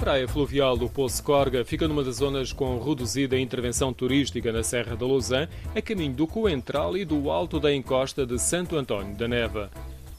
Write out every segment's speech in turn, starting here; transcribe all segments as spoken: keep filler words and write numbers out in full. praia fluvial do Poço Corga fica numa das zonas com reduzida intervenção turística na Serra da Lousã, a caminho do Coentral e do Alto da Encosta de Santo António da Neva.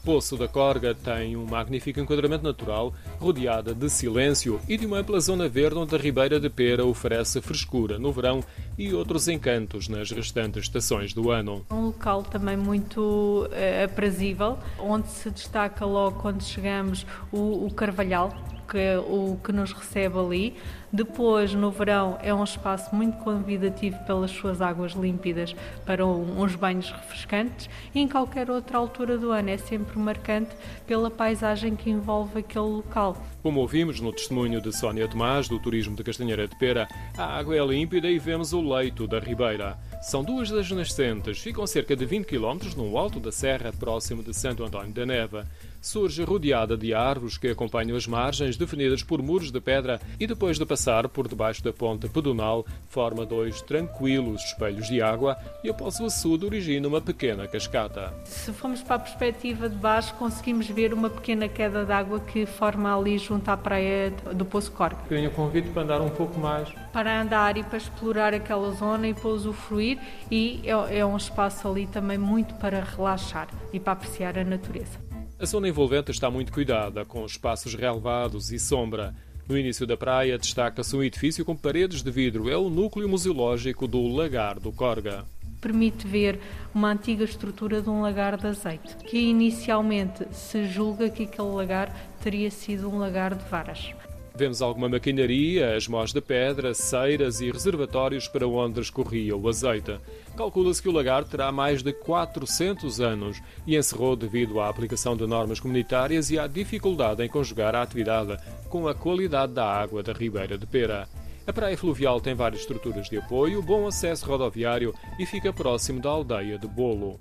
Poço da Corga tem um magnífico enquadramento natural, rodeada de silêncio e de uma ampla zona verde onde a Ribeira de Pera oferece frescura no verão e outros encantos nas restantes estações do ano. É um local também muito é, aprazível, onde se destaca logo quando chegamos o, o Carvalhal, que é o que nos recebe ali. Depois, no verão, é um espaço muito convidativo pelas suas águas límpidas para uns banhos refrescantes, e em qualquer outra altura do ano é sempre marcante pela paisagem que envolve aquele local. Como ouvimos no testemunho de Sónia Tomás, do Turismo de Castanheira de Pera, a água é límpida e vemos o leito da ribeira. São duas das nascentes, ficam cerca de vinte quilómetros no alto da serra, próximo de Santo António da Neva. Surge rodeada de árvores que acompanham as margens, definidas por muros de pedra, e depois de passar Passar por debaixo da ponte pedonal, forma dois tranquilos espelhos de água e após o açude origina uma pequena cascata. Se formos para a perspectiva de baixo, conseguimos ver uma pequena queda de água que forma ali junto à praia do Poço Corvo. Tenho o convite para andar um pouco mais. Para andar e para explorar aquela zona e para usufruir, e é um espaço ali também muito para relaxar e para apreciar a natureza. A zona envolvente está muito cuidada, com espaços relevados e sombra. No início da praia destaca-se um edifício com paredes de vidro. É o núcleo museológico do Lagar do Corga. Permite ver uma antiga estrutura de um lagar de azeite, que inicialmente se julga que aquele lagar teria sido um lagar de varas. Vemos alguma maquinaria, esmós de pedra, ceiras e reservatórios para onde escorria o azeite. Calcula-se que o lagar terá mais de quatrocentos anos e encerrou devido à aplicação de normas comunitárias e à dificuldade em conjugar a atividade com a qualidade da água da Ribeira de Pera. A praia fluvial tem várias estruturas de apoio, bom acesso rodoviário e fica próximo da aldeia de Bolo.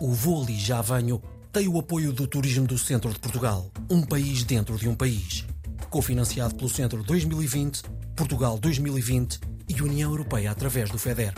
O Vou e Já Venho tem o apoio do Turismo do Centro de Portugal, um país dentro de um país. Cofinanciado pelo Centro dois mil e vinte, Portugal dois mil e vinte e União Europeia através do FEDER.